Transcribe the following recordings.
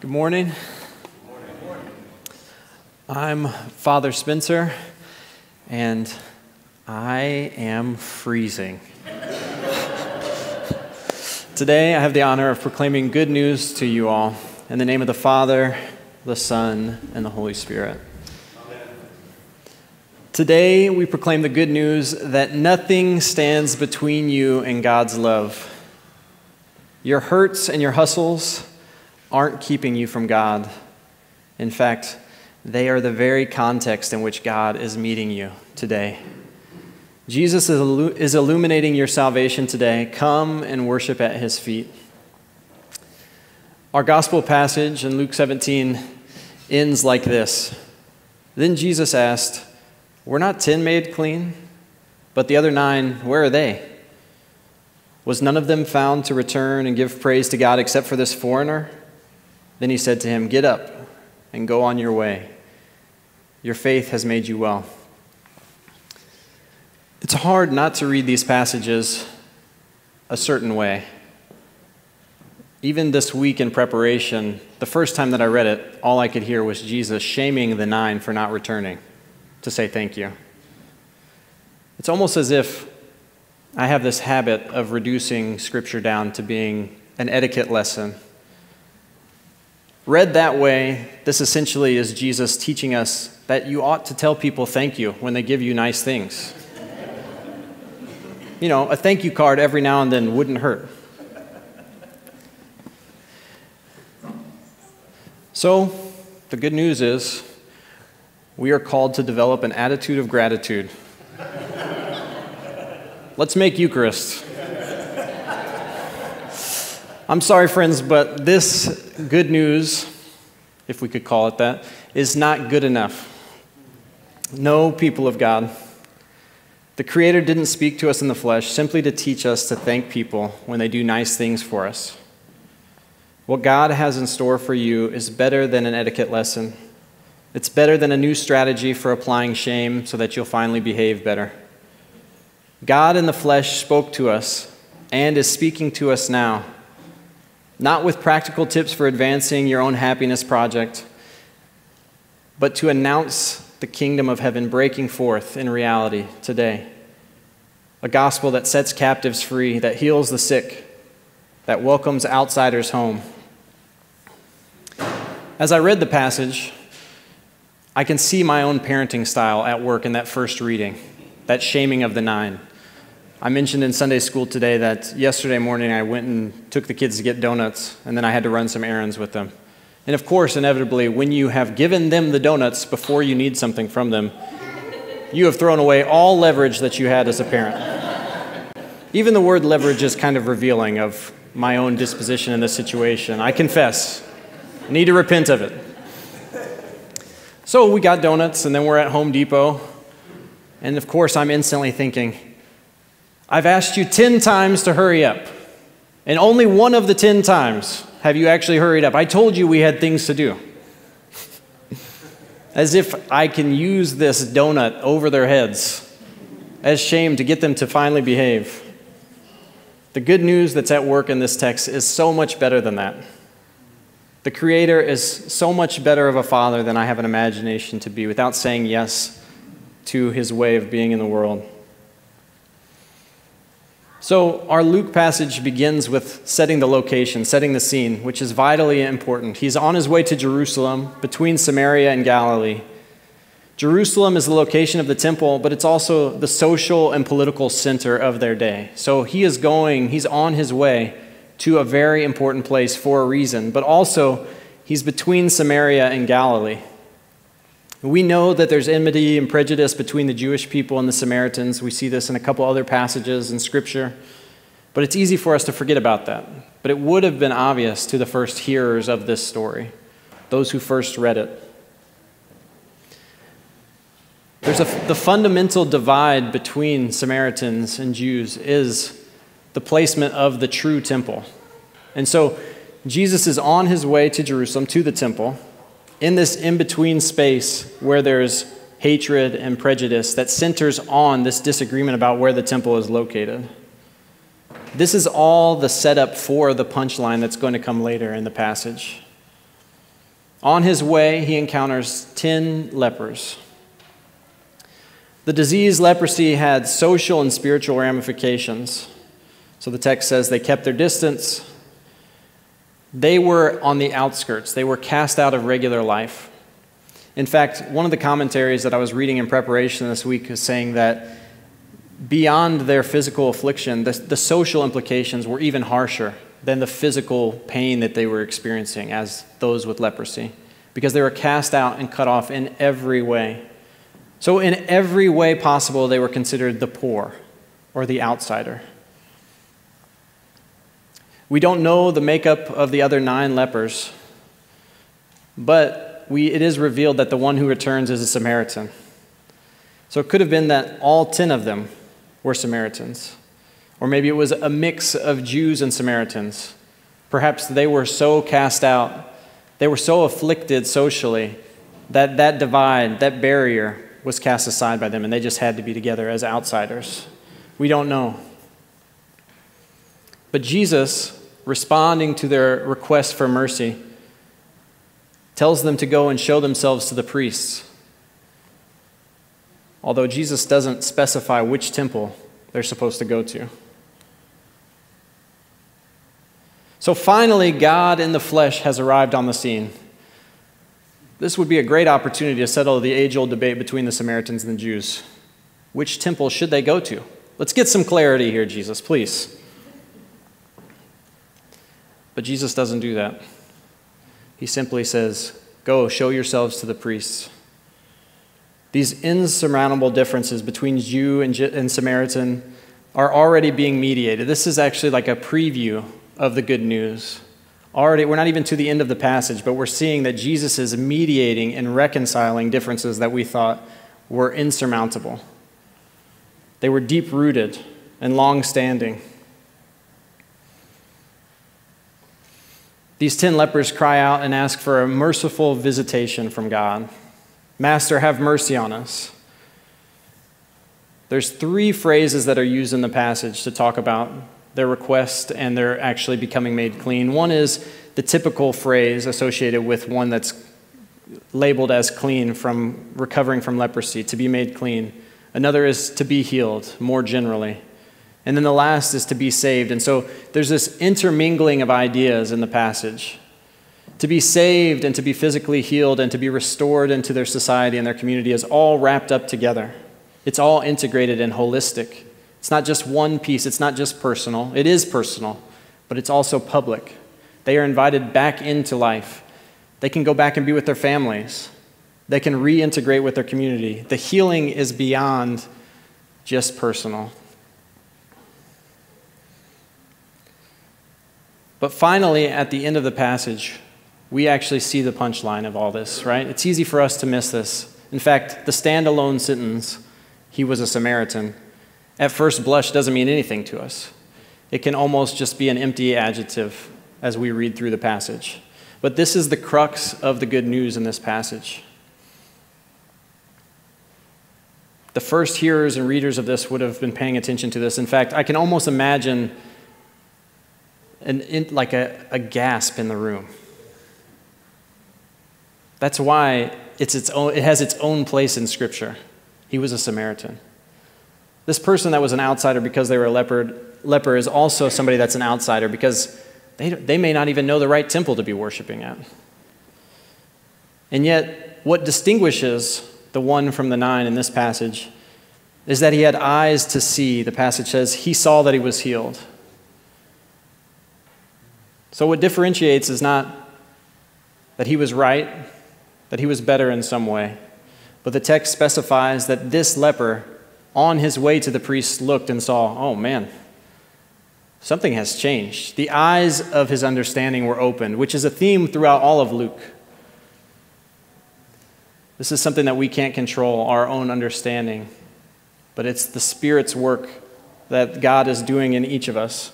Good morning. Good morning. I'm Father Spencer, and I am freezing. Today, I have the honor of proclaiming good news to you all in the name of the Father, the Son, and the Holy Spirit. Amen. Today, we proclaim the good news that nothing stands between you and God's love. Your hurts and your hustles aren't keeping you from God. In fact, they are the very context in which God is meeting you today. Jesus is illuminating your salvation today. Come and worship at his feet. Our gospel passage in Luke 17 ends like this. Then Jesus asked, "Were not 10 made clean? But the other 9, where are they? Was none of them found to return and give praise to God except for this foreigner?" Then he said to him, "Get up and go on your way. Your faith has made you well." It's hard not to read these passages a certain way. Even this week in preparation, the first time that I read it, all I could hear was Jesus shaming the 9 for not returning to say thank you. It's almost as if I have this habit of reducing Scripture down to being an etiquette lesson. Read that way, this essentially is Jesus teaching us that you ought to tell people thank you when they give you nice things. You know, a thank you card every now and then wouldn't hurt. So, the good news is we are called to develop an attitude of gratitude. Let's make Eucharist. I'm sorry, friends, but this good news, if we could call it that, is not good enough. No, people of God, the Creator didn't speak to us in the flesh simply to teach us to thank people when they do nice things for us. What God has in store for you is better than an etiquette lesson. It's better than a new strategy for applying shame so that you'll finally behave better. God in the flesh spoke to us and is speaking to us now. Not with practical tips for advancing your own happiness project, but to announce the kingdom of heaven breaking forth in reality today. A gospel that sets captives free, that heals the sick, that welcomes outsiders home. As I read the passage, I can see my own parenting style at work in that first reading, that shaming of the 9. I mentioned in Sunday school today that yesterday morning I went and took the kids to get donuts, and then I had to run some errands with them. And of course, inevitably, when you have given them the donuts before you need something from them, you have thrown away all leverage that you had as a parent. Even the word leverage is kind of revealing of my own disposition in this situation. I confess. I need to repent of it. So we got donuts, and then we're at Home Depot. And of course, I'm instantly thinking, I've asked you 10 times to hurry up, and only one of the 10 times have you actually hurried up. I told you we had things to do. As if I can use this donut over their heads as shame to get them to finally behave. The good news that's at work in this text is so much better than that. The Creator is so much better of a father than I have an imagination to be without saying yes to his way of being in the world. So our Luke passage begins with setting the location, setting the scene, which is vitally important. He's on his way to Jerusalem, between Samaria and Galilee. Jerusalem is the location of the temple, but it's also the social and political center of their day. So he's on his way to a very important place for a reason, but also he's between Samaria and Galilee. We know that there's enmity and prejudice between the Jewish people and the Samaritans. We see this in a couple other passages in Scripture. But it's easy for us to forget about that. But it would have been obvious to the first hearers of this story, those who first read it. There's the fundamental divide between Samaritans and Jews is the placement of the true temple. And so Jesus is on his way to Jerusalem, to the temple, in this in-between space where there's hatred and prejudice that centers on this disagreement about where the temple is located. This is all the setup for the punchline that's going to come later in the passage. On his way, he encounters 10 lepers. The disease leprosy had social and spiritual ramifications. So the text says they kept their distance. They were on the outskirts. They were cast out of regular life. In fact, one of the commentaries that I was reading in preparation this week is saying that beyond their physical affliction, the social implications were even harsher than the physical pain that they were experiencing as those with leprosy, because they were cast out and cut off in every way. So in every way possible, they were considered the poor or the outsider. We don't know the makeup of the other 9 lepers, but it is revealed that the one who returns is a Samaritan. So it could have been that all 10 of them were Samaritans. Or maybe it was a mix of Jews and Samaritans. Perhaps they were so cast out, they were so afflicted socially, that that divide, that barrier was cast aside by them, and they just had to be together as outsiders. We don't know. But Jesus, responding to their request for mercy, tells them to go and show themselves to the priests. Although Jesus doesn't specify which temple they're supposed to go to. So finally, God in the flesh has arrived on the scene. This would be a great opportunity to settle the age-old debate between the Samaritans and the Jews. Which temple should they go to? Let's get some clarity here, Jesus, please. But Jesus doesn't do that. He simply says, go, show yourselves to the priests. These insurmountable differences between Jew and Samaritan are already being mediated. This is actually like a preview of the good news. Already, we're not even to the end of the passage, but we're seeing that Jesus is mediating and reconciling differences that we thought were insurmountable. They were deep-rooted and long-standing. These 10 lepers cry out and ask for a merciful visitation from God. Master, have mercy on us. There's 3 phrases that are used in the passage to talk about their request and their actually becoming made clean. One is the typical phrase associated with one that's labeled as clean from recovering from leprosy, to be made clean. Another is to be healed, more generally. And then the last is to be saved. And so there's this intermingling of ideas in the passage. To be saved and to be physically healed and to be restored into their society and their community is all wrapped up together. It's all integrated and holistic. It's not just one piece. It's not just personal. It is personal, but it's also public. They are invited back into life. They can go back and be with their families. They can reintegrate with their community. The healing is beyond just personal. But finally, at the end of the passage, we actually see the punchline of all this, right? It's easy for us to miss this. In fact, the standalone sentence, he was a Samaritan, at first blush doesn't mean anything to us. It can almost just be an empty adjective as we read through the passage. But this is the crux of the good news in this passage. The first hearers and readers of this would have been paying attention to this. In fact, I can almost imagine a gasp in the room. That's why it has its own place in Scripture. He was a Samaritan. This person that was an outsider because they were a leper is also somebody that's an outsider because they may not even know the right temple to be worshiping at. And yet, what distinguishes the one from the 9 in this passage is that he had eyes to see. The passage says he saw that he was healed. So what differentiates is not that he was right, that he was better in some way. But the text specifies that this leper, on his way to the priest, looked and saw, oh man, something has changed. The eyes of his understanding were opened, which is a theme throughout all of Luke. This is something that we can't control, our own understanding. But it's the Spirit's work that God is doing in each of us.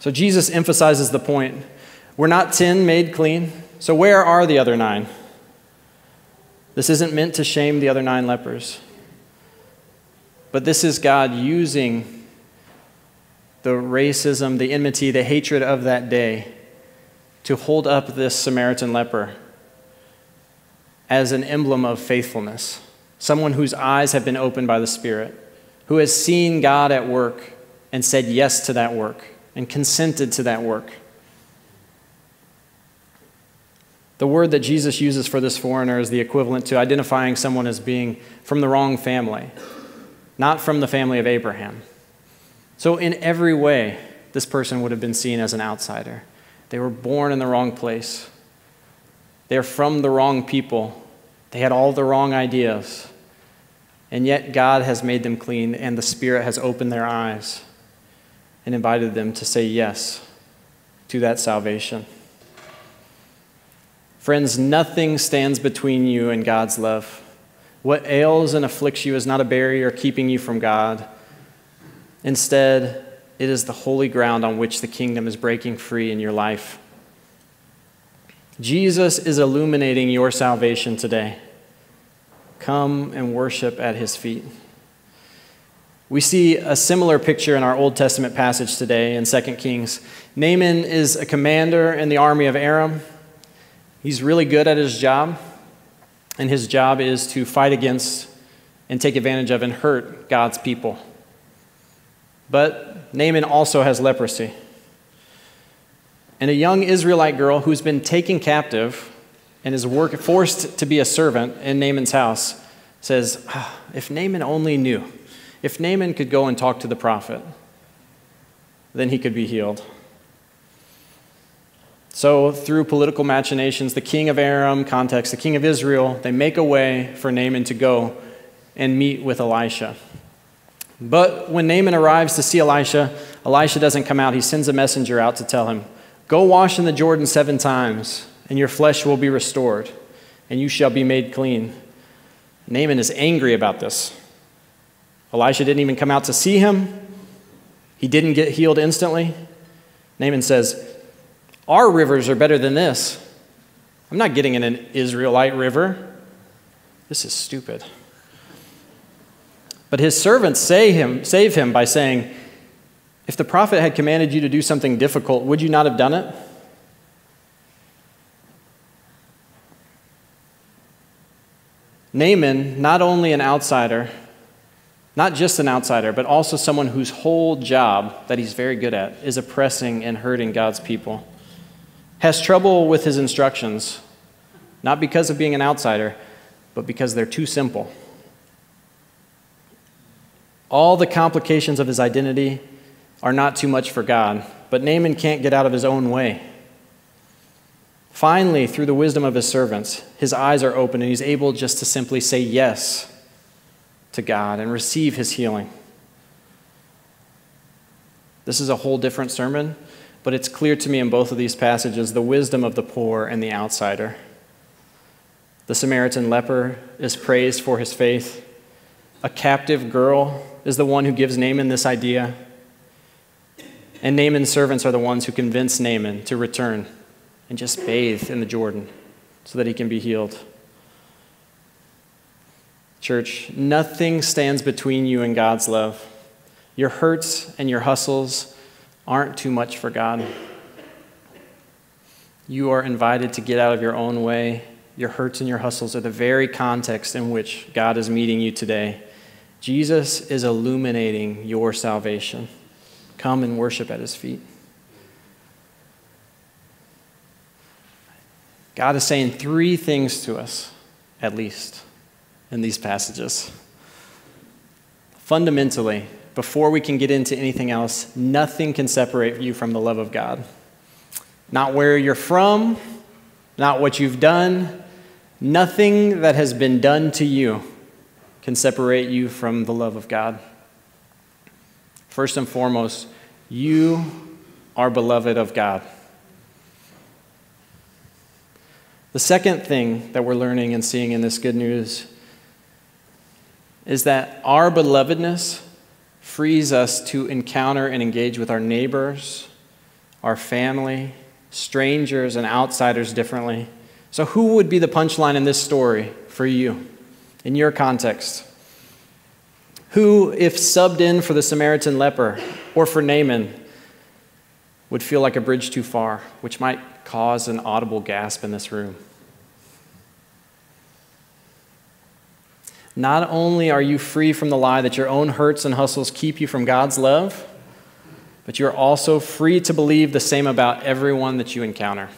So Jesus emphasizes the point. We're not 10 made clean, so where are the other 9? This isn't meant to shame the other 9 lepers. But this is God using the racism, the enmity, the hatred of that day to hold up this Samaritan leper as an emblem of faithfulness, someone whose eyes have been opened by the Spirit, who has seen God at work and said yes to that work and consented to that work. The word that Jesus uses for this foreigner is the equivalent to identifying someone as being from the wrong family, not from the family of Abraham. So in every way, this person would have been seen as an outsider. They were born in the wrong place. They're from the wrong people. They had all the wrong ideas. And yet God has made them clean, and the Spirit has opened their eyes and invited them to say yes to that salvation. Friends, nothing stands between you and God's love. What ails and afflicts you is not a barrier keeping you from God. Instead, it is the holy ground on which the kingdom is breaking free in your life. Jesus is illuminating your salvation today. Come and worship at his feet. We see a similar picture in our Old Testament passage today in 2 Kings. Naaman is a commander in the army of Aram. He's really good at his job, and his job is to fight against and take advantage of and hurt God's people. But Naaman also has leprosy. And a young Israelite girl who's been taken captive and is forced to be a servant in Naaman's house says, if Naaman only knew, if Naaman could go and talk to the prophet, then he could be healed. So through political machinations, the king of Aram contacts the king of Israel. They make a way for Naaman to go and meet with Elisha. But when Naaman arrives to see Elisha, Elisha doesn't come out. He sends a messenger out to tell him, go wash in the Jordan 7 times, and your flesh will be restored, and you shall be made clean. Naaman is angry about this. Elisha didn't even come out to see him. He didn't get healed instantly. Naaman says, our rivers are better than this. I'm not getting in an Israelite river. This is stupid. But his servants save him by saying, if the prophet had commanded you to do something difficult, would you not have done it? Naaman, not only an outsider, not just an outsider, but also someone whose whole job that he's very good at is oppressing and hurting God's people, has trouble with his instructions, not because of being an outsider, but because they're too simple. All the complications of his identity are not too much for God, but Naaman can't get out of his own way. Finally, through the wisdom of his servants, his eyes are open and he's able just to simply say yes to God and receive his healing. This is a whole different sermon, but it's clear to me in both of these passages the wisdom of the poor and the outsider. The Samaritan leper is praised for his faith. A captive girl is the one who gives Naaman this idea. And Naaman's servants are the ones who convince Naaman to return and just bathe in the Jordan so that he can be healed. Church, nothing stands between you and God's love. Your hurts and your hustles aren't too much for God. You are invited to get out of your own way. Your hurts and your hustles are the very context in which God is meeting you today. Jesus is illuminating your salvation. Come and worship at his feet. God is saying 3 things to us, at least, in these passages. Fundamentally, before we can get into anything else, nothing can separate you from the love of God. Not where you're from, not what you've done, nothing that has been done to you can separate you from the love of God. First and foremost, you are beloved of God. The second thing that we're learning and seeing in this good news is that our belovedness frees us to encounter and engage with our neighbors, our family, strangers, and outsiders differently. So who would be the punchline in this story for you, in your context? Who, if subbed in for the Samaritan leper or for Naaman, would feel like a bridge too far, which might cause an audible gasp in this room. Not only are you free from the lie that your own hurts and hustles keep you from God's love, but you're also free to believe the same about everyone that you encounter.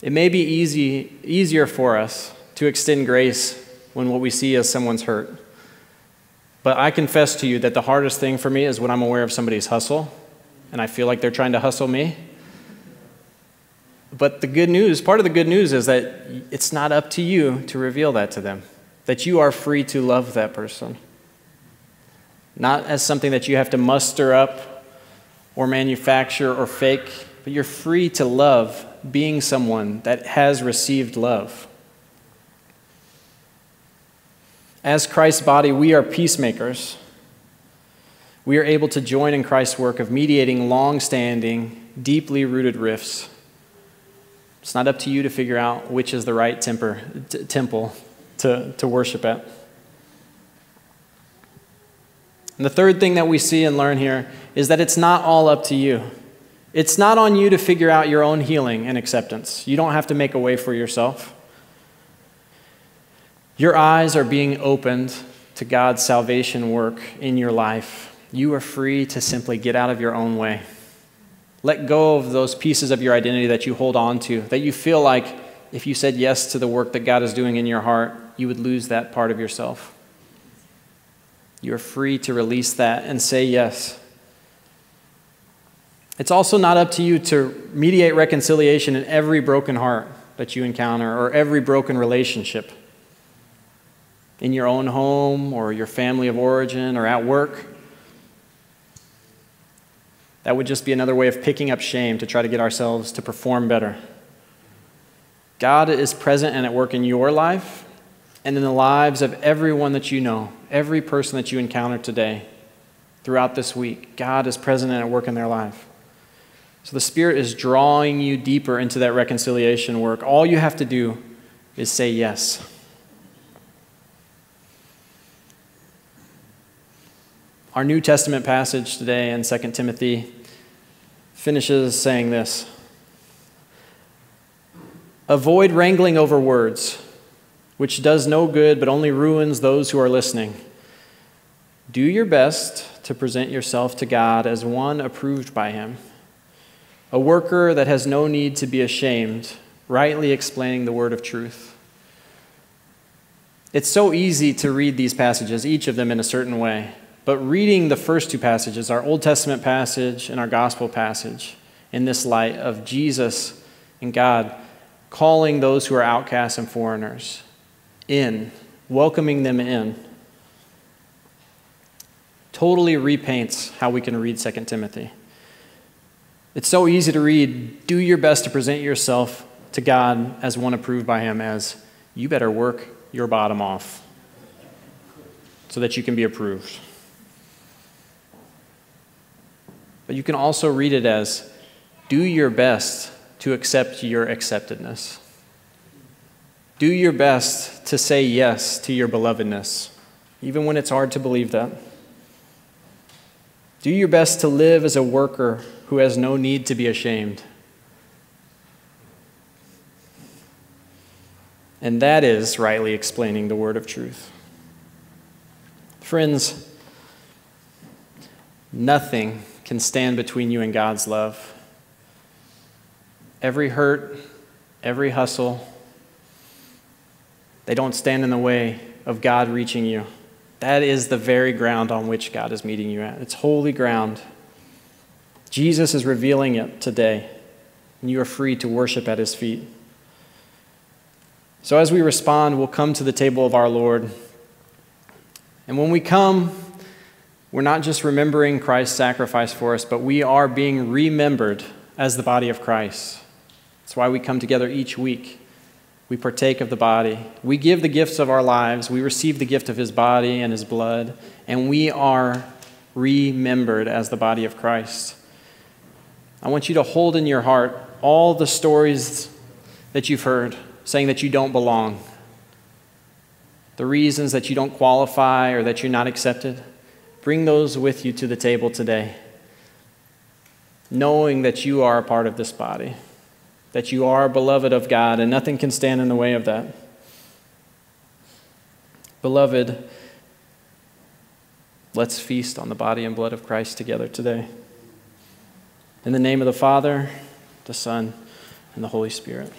It may be easier for us to extend grace when what we see is someone's hurt. But I confess to you that the hardest thing for me is when I'm aware of somebody's hustle, and I feel like they're trying to hustle me. But the good news, part of the good news is that it's not up to you to reveal that to them, that you are free to love that person. Not as something that you have to muster up or manufacture or fake, but you're free to love being someone that has received love. As Christ's body, we are peacemakers. We are able to join in Christ's work of mediating long-standing, deeply rooted rifts. It's not up to you to figure out which is the right temple to worship at. And the third thing that we see and learn here is that it's not all up to you. It's not on you to figure out your own healing and acceptance. You don't have to make a way for yourself. Your eyes are being opened to God's salvation work in your life. You are free to simply get out of your own way. Let go of those pieces of your identity that you hold on to, that you feel like if you said yes to the work that God is doing in your heart, you would lose that part of yourself. You're free to release that and say yes. It's also not up to you to mediate reconciliation in every broken heart that you encounter or every broken relationship. In your own home or your family of origin or at work. That would just be another way of picking up shame to try to get ourselves to perform better. God is present and at work in your life and in the lives of everyone that you know, every person that you encounter today, throughout this week. God is present and at work in their life. So the Spirit is drawing you deeper into that reconciliation work. All you have to do is say yes. Our New Testament passage today in 2 Timothy finishes saying this. Avoid wrangling over words, which does no good but only ruins those who are listening. Do your best to present yourself to God as one approved by Him, a worker that has no need to be ashamed, rightly explaining the word of truth. It's so easy to read these passages, each of them in a certain way, but reading the first two passages, our Old Testament passage and our Gospel passage, in this light of Jesus and God calling those who are outcasts and foreigners in, welcoming them in, totally repaints how we can read 2 Timothy. It's so easy to read, do your best to present yourself to God as one approved by Him, as you better work your bottom off so that you can be approved. But you can also read it as, do your best to accept your acceptedness. Do your best to say yes to your belovedness, even when it's hard to believe that. Do your best to live as a worker who has no need to be ashamed. And that is rightly explaining the word of truth. Friends, nothing can stand between you and God's love. Every hurt, every hustle, they don't stand in the way of God reaching you. That is the very ground on which God is meeting you at. It's holy ground. Jesus is revealing it today, and you are free to worship at His feet. So as we respond, we'll come to the table of our Lord. And when we come, we're not just remembering Christ's sacrifice for us, but we are being remembered as the body of Christ. That's why we come together each week. We partake of the body. We give the gifts of our lives. We receive the gift of His body and His blood. And we are remembered as the body of Christ. I want you to hold in your heart all the stories that you've heard saying that you don't belong, the reasons that you don't qualify or that you're not accepted. Bring those with you to the table today. knowing that you are a part of this body, that you are beloved of God, and nothing can stand in the way of that. Beloved, let's feast on the body and blood of Christ together today. In the name of the Father, the Son, and the Holy Spirit.